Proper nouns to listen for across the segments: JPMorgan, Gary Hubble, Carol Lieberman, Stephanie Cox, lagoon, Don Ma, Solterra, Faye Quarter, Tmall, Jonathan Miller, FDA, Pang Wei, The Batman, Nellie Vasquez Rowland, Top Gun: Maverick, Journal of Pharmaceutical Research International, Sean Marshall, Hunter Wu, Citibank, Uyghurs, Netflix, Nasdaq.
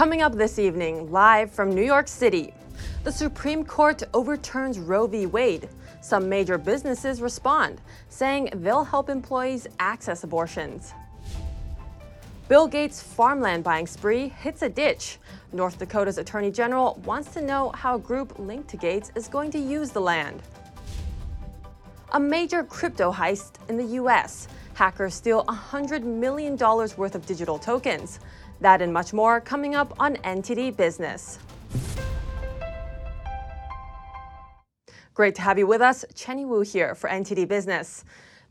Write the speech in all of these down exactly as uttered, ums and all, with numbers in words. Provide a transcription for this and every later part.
Coming up this evening, live from New York City, the Supreme Court overturns Roe v. Wade. Some major businesses respond, saying they'll help employees access abortions. Bill Gates' farmland buying spree hits a ditch. North Dakota's Attorney General wants to know how a group linked to Gates is going to use the land. A major crypto heist in the U S. Hackers steal one hundred million dollars worth of digital tokens. That and much more coming up on N T D Business. Great to have you with us. Chenny Wu here for N T D Business.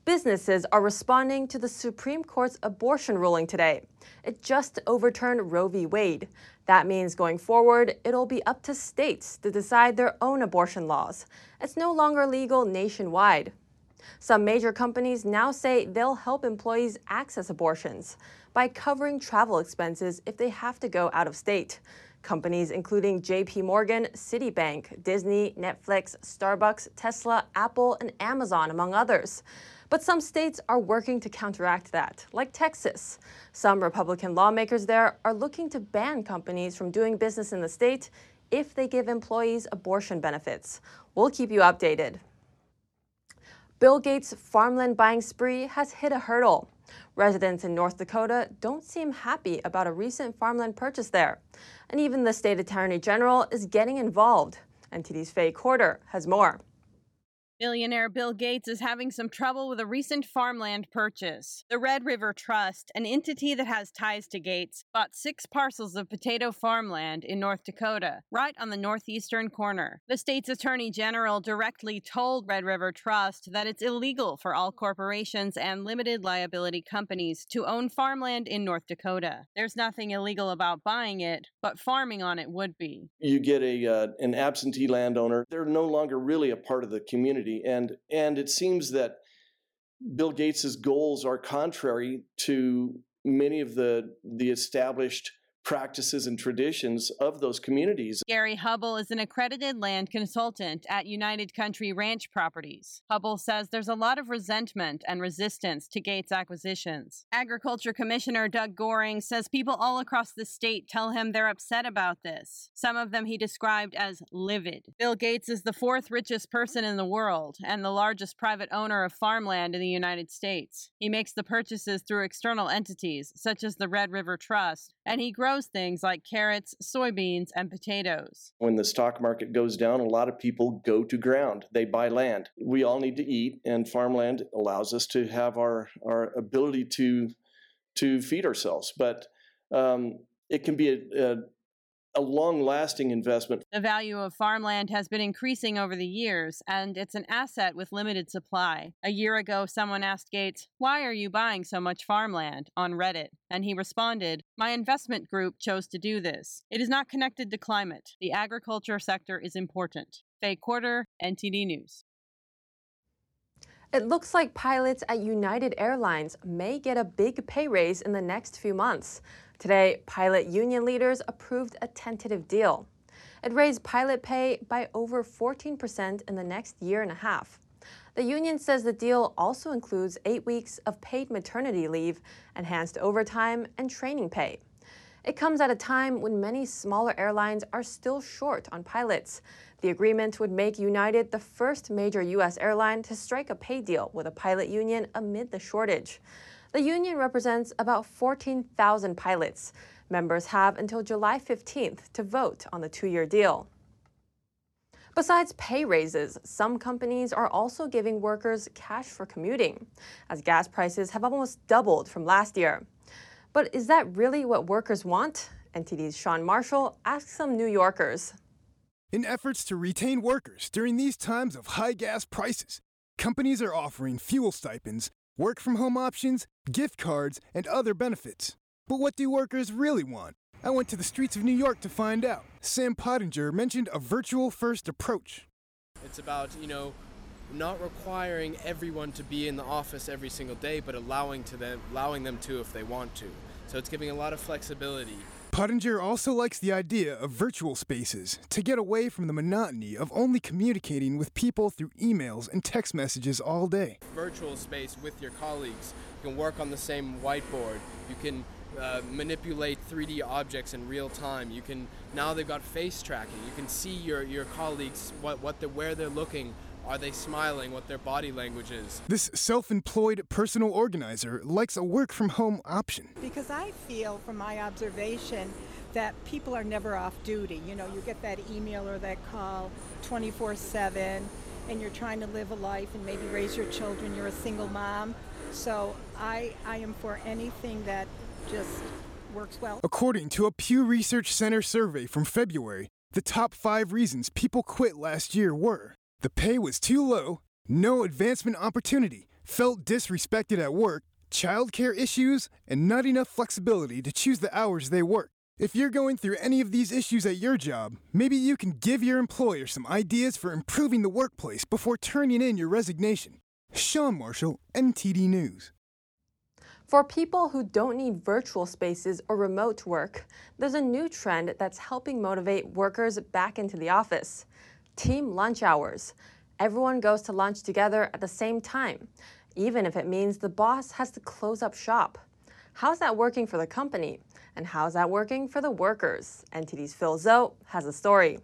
Businesses are responding to the Supreme Court's abortion ruling today. It just overturned Roe v. Wade. That means going forward, it'll be up to states to decide their own abortion laws. It's no longer legal nationwide. Some major companies now say they'll help employees access abortions by covering travel expenses if they have to go out of state. Companies including J P Morgan, Citibank, Disney, Netflix, Starbucks, Tesla, Apple, and Amazon, among others. But some states are working to counteract that, like Texas. Some Republican lawmakers there are looking to ban companies from doing business in the state if they give employees abortion benefits. We'll keep you updated. Bill Gates' farmland buying spree has hit a hurdle. Residents in North Dakota don't seem happy about a recent farmland purchase there. And even the state attorney general is getting involved. N T D's Faye Quarter has more. Billionaire Bill Gates is having some trouble with a recent farmland purchase. The Red River Trust, an entity that has ties to Gates, bought six parcels of potato farmland in North Dakota, right on the northeastern corner. The state's attorney general directly told Red River Trust that it's illegal for all corporations and limited liability companies to own farmland in North Dakota. There's nothing illegal about buying it, but farming on it would be. You get a uh, an absentee landowner. They're no longer really a part of the community. And and it seems that Bill Gates' goals are contrary to many of the, the established practices and traditions of those communities. Gary Hubble is an accredited land consultant at United Country Ranch Properties. Hubble says there's a lot of resentment and resistance to Gates' acquisitions. Agriculture Commissioner Doug Goring says people all across the state tell him they're upset about this. Some of them he described as livid. Bill Gates is the fourth richest person in the world and the largest private owner of farmland in the United States. He makes the purchases through external entities, such as the Red River Trust, and he grows things like carrots, soybeans, and potatoes. When the stock market goes down, a lot of people go to ground. They buy land. We all need to eat, and farmland allows us to have our, our ability to, to feed ourselves. But um, it can be a, a a long-lasting investment. The value of farmland has been increasing over the years, and it's an asset with limited supply. A year ago, someone asked Gates, "Why are you buying so much farmland?" on Reddit, and he responded, "My investment group chose to do this. It is not connected to climate. The agriculture sector is important." Faye Quarter, N T D News. It looks like pilots at United Airlines may get a big pay raise in the next few months. Today, pilot union leaders approved a tentative deal. It raised pilot pay by over fourteen percent in the next year and a half. The union says the deal also includes eight weeks of paid maternity leave, enhanced overtime, and training pay. It comes at a time when many smaller airlines are still short on pilots. The agreement would make United the first major U S airline to strike a pay deal with a pilot union amid the shortage. The union represents about fourteen thousand pilots. Members have until July fifteenth to vote on the two-year deal. Besides pay raises, some companies are also giving workers cash for commuting, as gas prices have almost doubled from last year. But is that really what workers want? N T D's Sean Marshall asked some New Yorkers. In efforts to retain workers during these times of high gas prices, companies are offering fuel stipends, work-from-home options, gift cards, and other benefits. But what do workers really want? I went to the streets of New York to find out. Sam Pottinger mentioned a virtual-first approach. It's about, you know, not requiring everyone to be in the office every single day, but allowing to them, allowing them to if they want to. So it's giving a lot of flexibility. Pottinger also likes the idea of virtual spaces to get away from the monotony of only communicating with people through emails and text messages all day. Virtual space with your colleagues. You can work on the same whiteboard. You can uh, manipulate three D objects in real time. You can now they've got face tracking. You can see your your colleagues what what the where they're looking. Are they smiling? What their body language is. This self-employed personal organizer likes a work-from-home option. Because I feel, from my observation, that people are never off duty. You know, you get that email or that call twenty-four seven, and you're trying to live a life and maybe raise your children. You're a single mom. So I, I am for anything that just works well. According to a Pew Research Center survey from February, the top five reasons people quit last year were: the pay was too low, no advancement opportunity, felt disrespected at work, childcare issues, and not enough flexibility to choose the hours they work. If you're going through any of these issues at your job, maybe you can give your employer some ideas for improving the workplace before turning in your resignation. Sean Marshall, N T D News. For people who don't need virtual spaces or remote work, there's a new trend that's helping motivate workers back into the office: team lunch hours. Everyone goes to lunch together at the same time, even if it means the boss has to close up shop. How's that working for the company? And how's that working for the workers? N T D's Phil Zou has a story.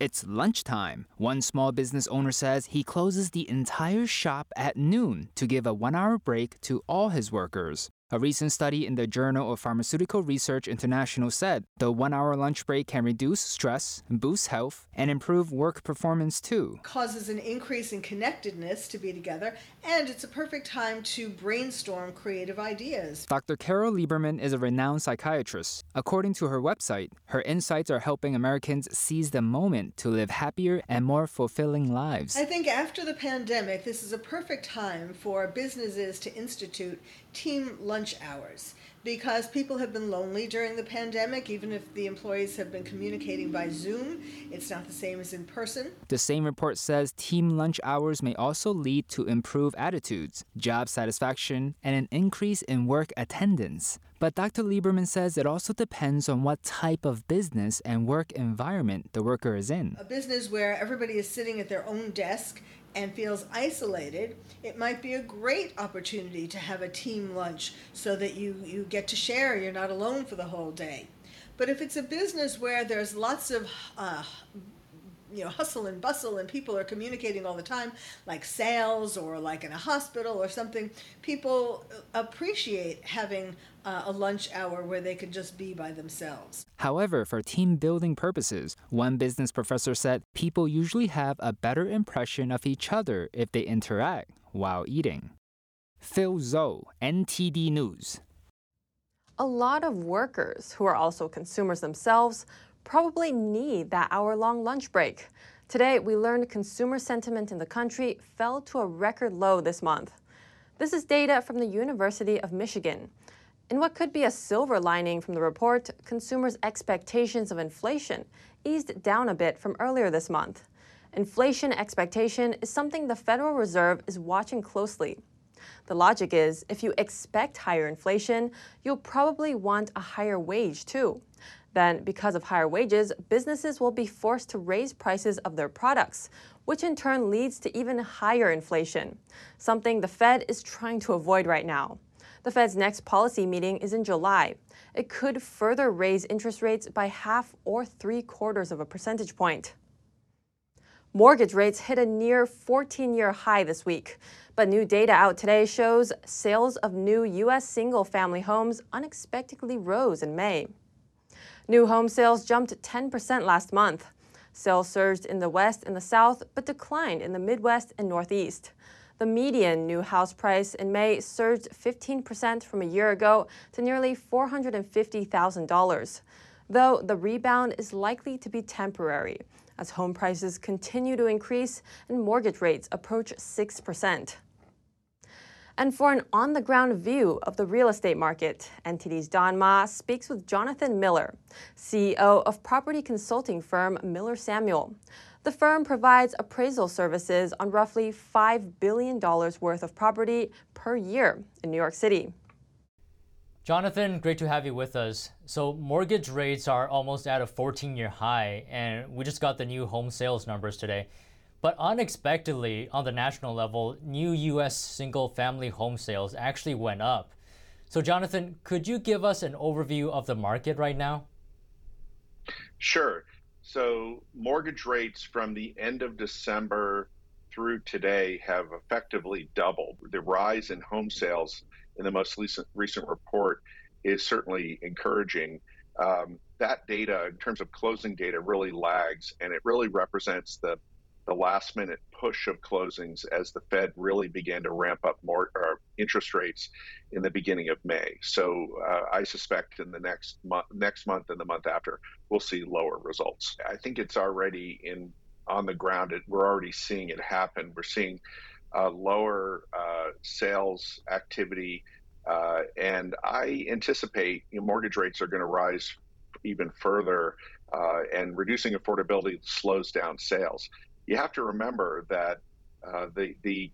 It's lunchtime. One small business owner says he closes the entire shop at noon to give a one-hour break to all his workers. A recent study in the Journal of Pharmaceutical Research International said the one-hour lunch break can reduce stress, boost health, and improve work performance too. It causes an increase in connectedness to be together, and it's a perfect time to brainstorm creative ideas. Doctor Carol Lieberman is a renowned psychiatrist. According to her website, her insights are helping Americans seize the moment to live happier and more fulfilling lives. I think after the pandemic, this is a perfect time for businesses to institute team lunch hours, because people have been lonely during the pandemic. Even if the employees have been communicating by Zoom, it's not the same as in person. The same report says team lunch hours may also lead to improved attitudes, job satisfaction, and an increase in work attendance. But Doctor Lieberman says it also depends on what type of business and work environment the worker is in. A business where everybody is sitting at their own desk and feels isolated, it might be a great opportunity to have a team lunch so that you, you get to share, you're not alone for the whole day. But if it's a business where there's lots of uh, you know, hustle and bustle and people are communicating all the time, like sales or like in a hospital or something, people appreciate having Uh, a lunch hour where they could just be by themselves. However, for team building purposes, one business professor said people usually have a better impression of each other if they interact while eating. Phil Zou, N T D News. A lot of workers who are also consumers themselves probably need that hour-long lunch break. Today, we learned consumer sentiment in the country fell to a record low this month. This is data from the University of Michigan. In what could be a silver lining from the report, consumers' expectations of inflation eased down a bit from earlier this month. Inflation expectation is something the Federal Reserve is watching closely. The logic is, if you expect higher inflation, you'll probably want a higher wage too. Then, because of higher wages, businesses will be forced to raise prices of their products, which in turn leads to even higher inflation, something the Fed is trying to avoid right now. The Fed's next policy meeting is in July. It could further raise interest rates by half or three quarters of a percentage point. Mortgage rates hit a near fourteen-year high this week, but new data out today shows sales of new U S single-family homes unexpectedly rose in May. New home sales jumped ten percent last month. Sales surged in the West and the South, but declined in the Midwest and Northeast. The median new house price in May surged fifteen percent from a year ago to nearly four hundred fifty thousand dollars, though the rebound is likely to be temporary, as home prices continue to increase and mortgage rates approach six percent. And for an on-the-ground view of the real estate market, N T D's Don Ma speaks with Jonathan Miller, C E O of property consulting firm Miller Samuel. The firm provides appraisal services on roughly five billion dollars worth of property per year in New York City. Jonathan, great to have you with us. So mortgage rates are almost at a fourteen-year high, and we just got the new home sales numbers today. But unexpectedly, on the national level, new U S single-family home sales actually went up. So Jonathan, could you give us an overview of the market right now? Sure. So mortgage rates from the end of December through today have effectively doubled. The rise in home sales in the most recent, recent report is certainly encouraging. Um, that data, in terms of closing data, really lags, and it really represents the, the last minute push of closings as the Fed really began to ramp up more or interest rates in the beginning of May. So uh, I suspect in the next month, next month and the month after, we'll see lower results. I think it's already in on the ground. It, we're already seeing it happen. We're seeing uh, lower uh, sales activity. Uh, and I anticipate you know, mortgage rates are going to rise even further, uh, and reducing affordability slows down sales. You have to remember that uh, the, the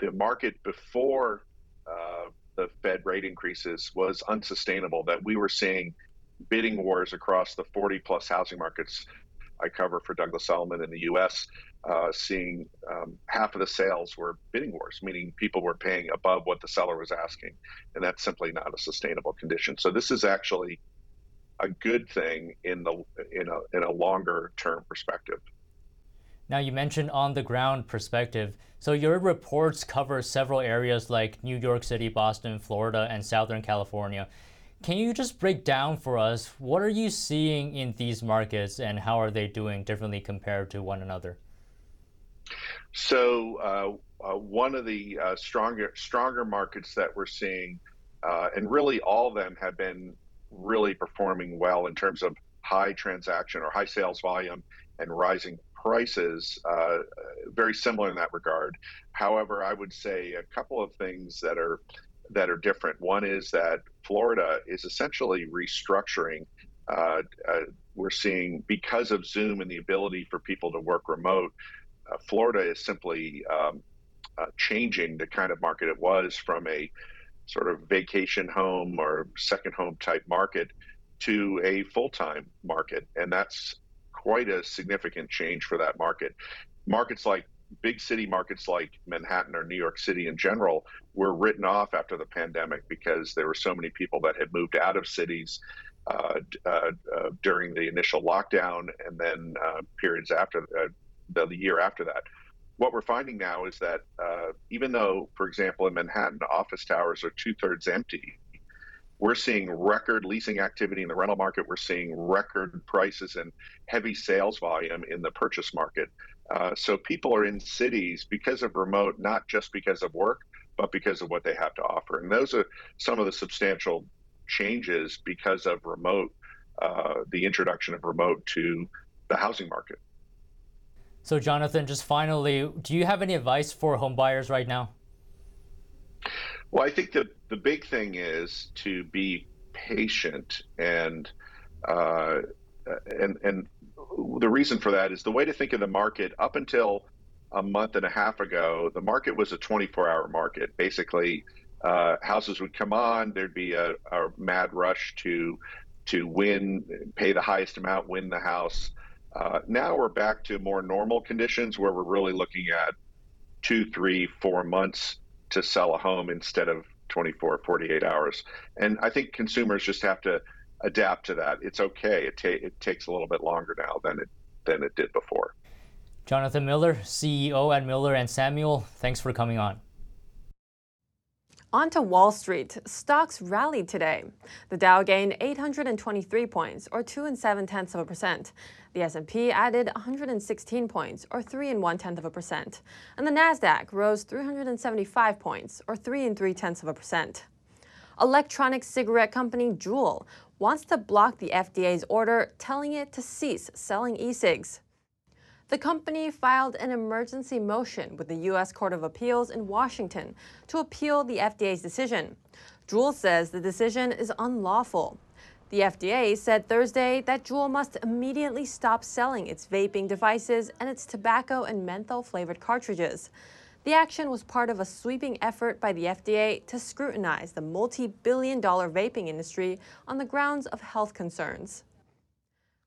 the market before uh, the Fed rate increases was unsustainable, that we were seeing bidding wars across the forty plus housing markets I cover for Douglas Elliman in the U S, uh, seeing um, half of the sales were bidding wars, meaning people were paying above what the seller was asking, and that's simply not a sustainable condition. So this is actually a good thing in the in a in a longer term perspective. Now, you mentioned on-the-ground perspective. So your reports cover several areas like New York City, Boston, Florida, and Southern California. Can you just break down for us, what are you seeing in these markets and how are they doing differently compared to one another? So uh, uh, one of the uh, stronger stronger markets that we're seeing, uh, and really all of them have been really performing well in terms of high transaction or high sales volume and rising prices, uh, very similar in that regard. However, I would say a couple of things that are that are different. One is that Florida is essentially restructuring. Uh, uh, we're seeing, because of Zoom and the ability for people to work remote, uh, Florida is simply um, uh, changing the kind of market it was from a sort of vacation home or second home type market to a full-time market. And that's quite a significant change for that market. Markets like big city markets like Manhattan or New York City in general were written off after the pandemic because there were so many people that had moved out of cities uh, uh, uh, during the initial lockdown and then uh, periods after uh, the, the year after that. What we're finding now is that uh, even though, for example, in Manhattan, office towers are two-thirds empty, we're seeing record leasing activity in the rental market. We're seeing record prices and heavy sales volume in the purchase market. Uh, so people are in cities because of remote, not just because of work, but because of what they have to offer. And those are some of the substantial changes because of remote, uh, the introduction of remote to the housing market. So Jonathan, just finally, do you have any advice for homebuyers right now? Well, I think the, the big thing is to be patient, and uh, and and the reason for that is the way to think of the market. Up until a month and a half ago, the market was a twenty-four hour market. Basically, uh, houses would come on, there'd be a, a mad rush to to win, pay the highest amount, win the house. Uh, now we're back to more normal conditions where we're really looking at two, three, four months to sell a home instead of twenty-four, forty-eight hours. And I think consumers just have to adapt to that. It's okay. It, ta- it takes a little bit longer now than it than it did before. Jonathan Miller, C E O at Miller and Samuel, thanks for coming on. On to Wall Street. Stocks rallied today. The Dow gained eight hundred twenty-three points, or two and seven tenths of a percent. The S and P added one hundred sixteen points, or three and one tenth of a percent, and the Nasdaq rose three hundred seventy-five points, or three and three tenths of a percent. Electronic cigarette company Juul wants to block the F D A's order telling it to cease selling e-cigs. The company filed an emergency motion with the U S Court of Appeals in Washington to appeal the F D A's decision. Juul says the decision is unlawful. The F D A said Thursday that Juul must immediately stop selling its vaping devices and its tobacco and menthol-flavored cartridges. The action was part of a sweeping effort by the F D A to scrutinize the multi-billion dollar vaping industry on the grounds of health concerns.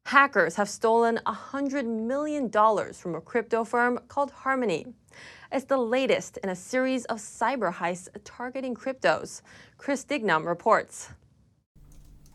Hackers have stolen one hundred million dollars from a crypto firm called Harmony. It's the latest in a series of cyber heists targeting cryptos. Chris Dignam reports.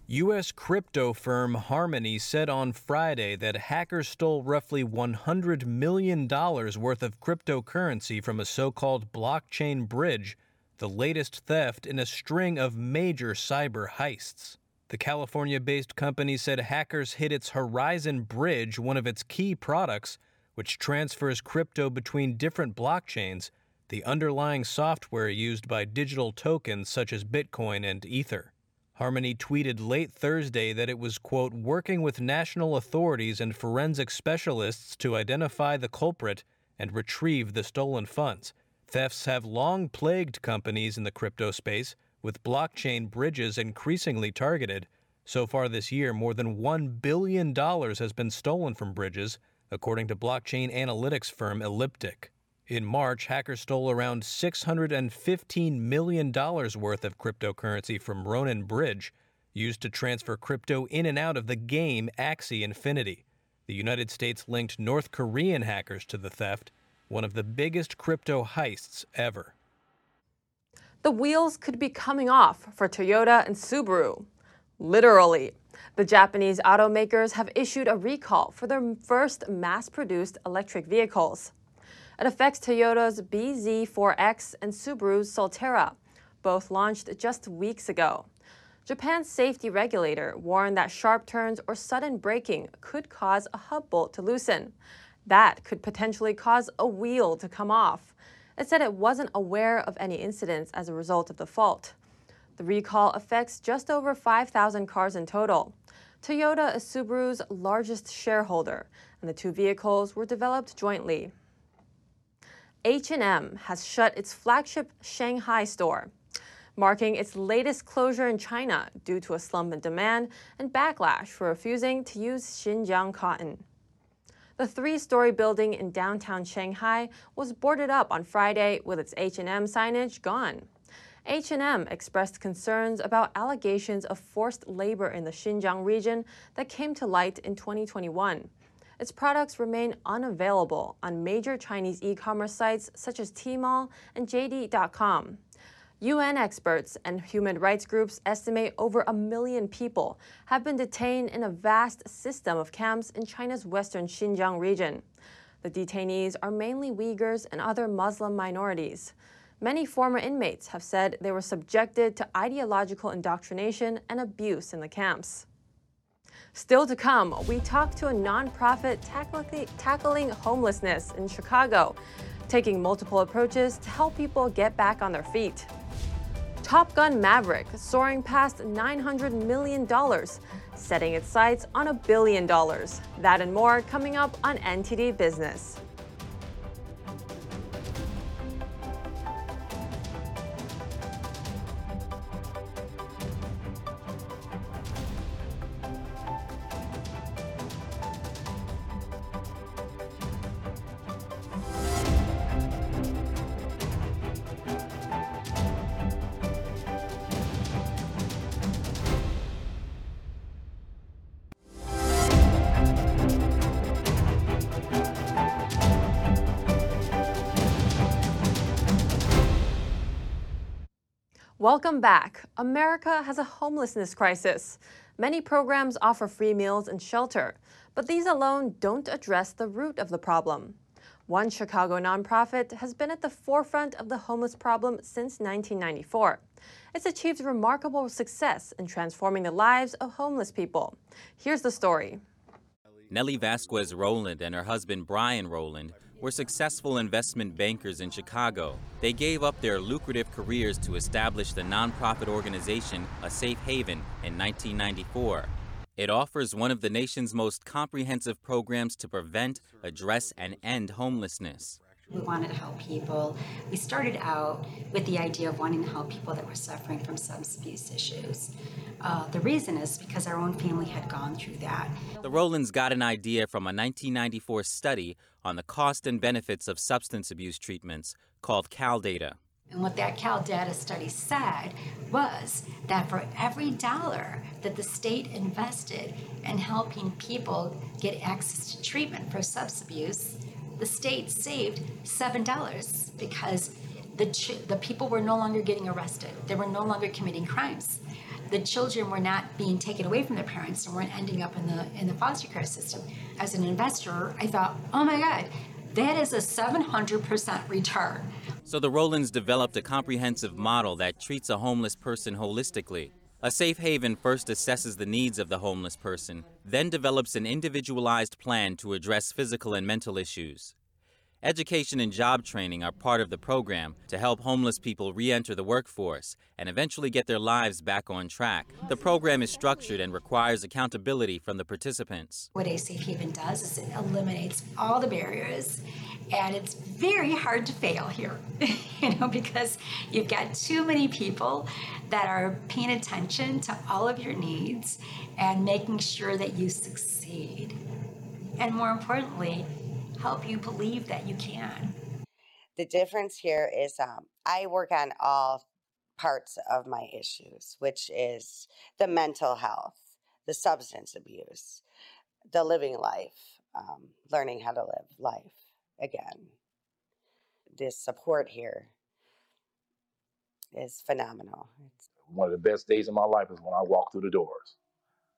U S crypto firm Harmony said on Friday that hackers stole roughly one hundred million dollars worth of cryptocurrency from a so-called blockchain bridge, the latest theft in a string of major cyber heists. The California-based company said hackers hit its Horizon Bridge, one of its key products, which transfers crypto between different blockchains, the underlying software used by digital tokens such as Bitcoin and Ether. Harmony tweeted late Thursday that it was, quote, working with national authorities and forensic specialists to identify the culprit and retrieve the stolen funds. Thefts have long plagued companies in the crypto space, with blockchain bridges increasingly targeted. So far this year, more than one billion dollars has been stolen from bridges, according to blockchain analytics firm Elliptic. In March, hackers stole around six hundred fifteen million dollars worth of cryptocurrency from Ronin Bridge, used to transfer crypto in and out of the game Axie Infinity. The United States linked North Korean hackers to the theft, one of the biggest crypto heists ever. The wheels could be coming off for Toyota and Subaru. Literally. The Japanese automakers have issued a recall for their first mass-produced electric vehicles. It affects Toyota's B Z four X and Subaru's Solterra, both launched just weeks ago. Japan's safety regulator warned that sharp turns or sudden braking could cause a hub bolt to loosen. That could potentially cause a wheel to come off. It said it wasn't aware of any incidents as a result of the fault. The recall affects just over five thousand cars in total. Toyota is Subaru's largest shareholder, and the two vehicles were developed jointly. H and M has shut its flagship Shanghai store, marking its latest closure in China due to a slump in demand and backlash for refusing to use Xinjiang cotton. The three-story building in downtown Shanghai was boarded up on Friday with its H and M signage gone. H and M expressed concerns about allegations of forced labor in the Xinjiang region that came to light in twenty twenty-one. Its products remain unavailable on major Chinese e-commerce sites such as Tmall and J D dot com. U N experts and human rights groups estimate over a million people have been detained in a vast system of camps in China's western Xinjiang region. The detainees are mainly Uyghurs and other Muslim minorities. Many former inmates have said they were subjected to ideological indoctrination and abuse in the camps. Still to come, we talk to a nonprofit tackling homelessness in Chicago, taking multiple approaches to help people get back on their feet. Top Gun: Maverick soaring past nine hundred million dollars, setting its sights on a billion dollars. That and more coming up on N T D Business. Welcome back. America has a homelessness crisis. Many programs offer free meals and shelter, but these alone don't address the root of the problem. One Chicago nonprofit has been at the forefront of the homeless problem since nineteen ninety-four. It's achieved remarkable success in transforming the lives of homeless people. Here's the story. Nellie Vasquez Rowland and her husband Brian Rowland were successful investment bankers in Chicago. They gave up their lucrative careers to establish the nonprofit organization A Safe Haven in nineteen ninety-four. It offers one of the nation's most comprehensive programs to prevent, address, and end homelessness. We wanted to help people. We started out with the idea of wanting to help people that were suffering from substance abuse issues. Uh, the reason is because our own family had gone through that. The Rowlands got an idea from a nineteen ninety-four study on the cost and benefits of substance abuse treatments called CalData. And what that CalData study said was that for every dollar that the state invested in helping people get access to treatment for substance abuse, the state saved seven dollars because the ch- the people were no longer getting arrested. They were no longer committing crimes. The children were not being taken away from their parents and weren't ending up in the in the foster care system. As an investor, I thought, oh my God, that is a seven hundred percent return. So the Rollins developed a comprehensive model that treats a homeless person holistically. A Safe Haven first assesses the needs of the homeless person, then develops an individualized plan to address physical and mental issues. Education and job training are part of the program to help homeless people re-enter the workforce and eventually get their lives back on track. The program is structured and requires accountability from the participants. What A Safe Haven does is it eliminates all the barriers, and it's very hard to fail here, you know, because you've got too many people that are paying attention to all of your needs and making sure that you succeed. And more importantly, help you believe that you can. The difference here is um, I work on all parts of my issues, which is the mental health, the substance abuse, the living life, um, learning how to live life again. This support here is phenomenal. It's- One of the best days of my life is when I walk through the doors.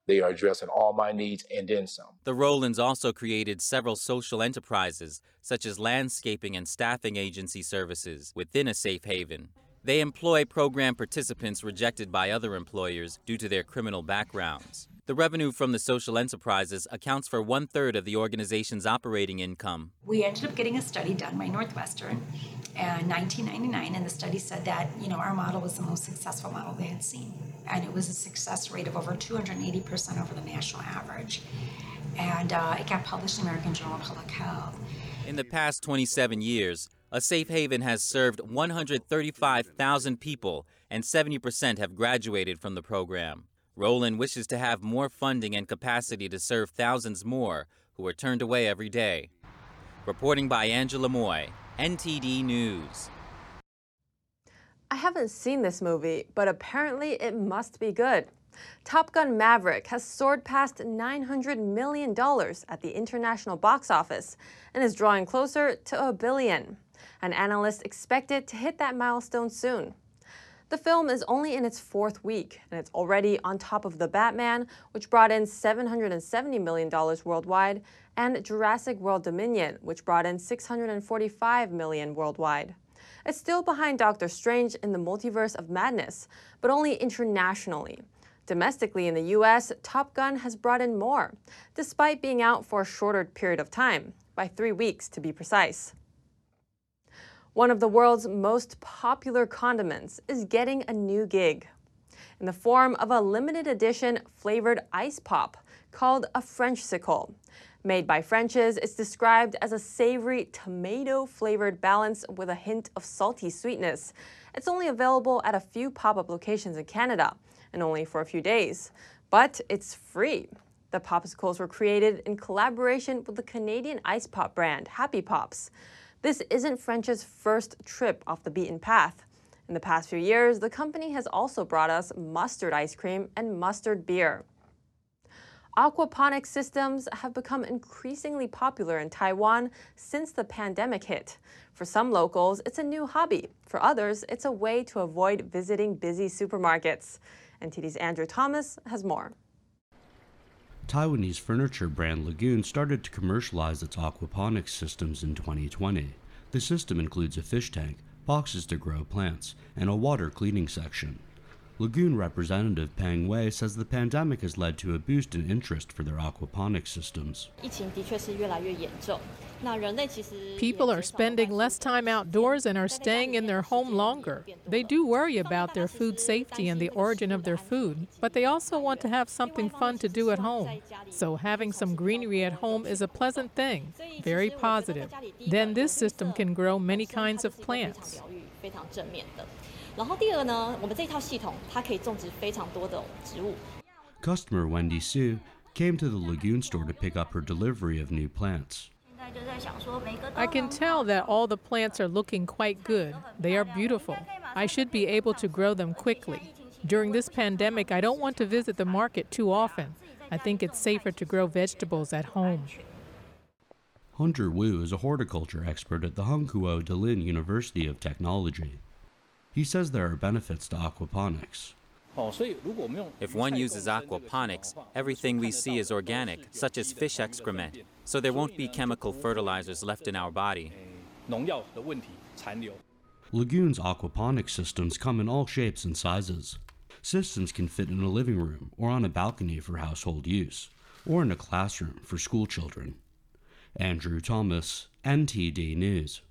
They are addressing all my needs and then some. The Rollins also created several social enterprises, such as landscaping and staffing agency services, within A Safe Haven. They employ program participants rejected by other employers due to their criminal backgrounds. The revenue from the social enterprises accounts for one-third of the organization's operating income. We ended up getting a study done by Northwestern in nineteen ninety-nine, and the study said that, you know, our model was the most successful model they had seen. And it was a success rate of over two hundred eighty percent over the national average. And uh, it got published in the American Journal of Public Health. In the past twenty-seven years, A Safe Haven has served one hundred thirty-five thousand people, and seventy percent have graduated from the program. Roland wishes to have more funding and capacity to serve thousands more who are turned away every day. Reporting by Angela Moy, N T D News. I haven't seen this movie, but apparently it must be good. Top Gun: Maverick has soared past nine hundred million dollars at the international box office and is drawing closer to a billion. And analysts expect it to hit that milestone soon. The film is only in its fourth week, and it's already on top of The Batman, which brought in seven hundred seventy million dollars worldwide, and Jurassic World Dominion, which brought in six hundred forty-five million dollars worldwide. It's still behind Doctor Strange in the Multiverse of Madness, but only internationally. Domestically in the U S, Top Gun has brought in more, despite being out for a shorter period of time, by three weeks to be precise. One of the world's most popular condiments is getting a new gig in the form of a limited edition flavored ice pop called a Frenchsicle. Made by French's, it's described as a savory tomato-flavored balance with a hint of salty sweetness. It's only available at a few pop-up locations in Canada and only for a few days, but it's free. The popsicles were created in collaboration with the Canadian ice pop brand Happy Pops. This isn't French's first trip off the beaten path. In the past few years, the company has also brought us mustard ice cream and mustard beer. Aquaponic systems have become increasingly popular in Taiwan since the pandemic hit. For some locals, it's a new hobby. For others, it's a way to avoid visiting busy supermarkets. N T D's Andrew Thomas has more. Taiwanese furniture brand Lagoon started to commercialize its aquaponics systems in twenty twenty. The system includes a fish tank, boxes to grow plants, and a water cleaning section. Lagoon representative Pang Wei says the pandemic has led to a boost in interest for their aquaponics systems. People are spending less time outdoors and are staying in their home longer. They do worry about their food safety and the origin of their food, but they also want to have something fun to do at home. So having some greenery at home is a pleasant thing, very positive. Then this system can grow many kinds of plants. Customer Wendy Su came to the Lagoon store to pick up her delivery of new plants. I can tell that all the plants are looking quite good. They are beautiful. I should be able to grow them quickly. During this pandemic, I don't want to visit the market too often. I think it's safer to grow vegetables at home. Hunter Wu is a horticulture expert at the Hongkuo Dalin University of Technology. He says there are benefits to aquaponics. If one uses aquaponics, everything we see is organic, such as fish excrement, so there won't be chemical fertilizers left in our body. Lagoon's aquaponics systems come in all shapes and sizes. Systems can fit in a living room or on a balcony for household use, or in a classroom for school children. Andrew Thomas, N T D News.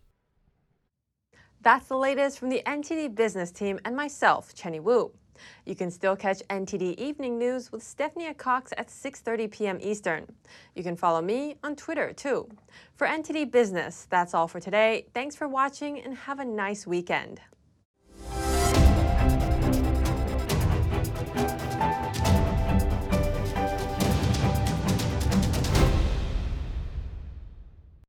That's the latest from the N T D business team and myself, Chenny Wu. You can still catch N T D Evening News with Stephanie Cox at six thirty p.m. Eastern. You can follow me on Twitter, too. For N T D Business, that's all for today. Thanks for watching and have a nice weekend.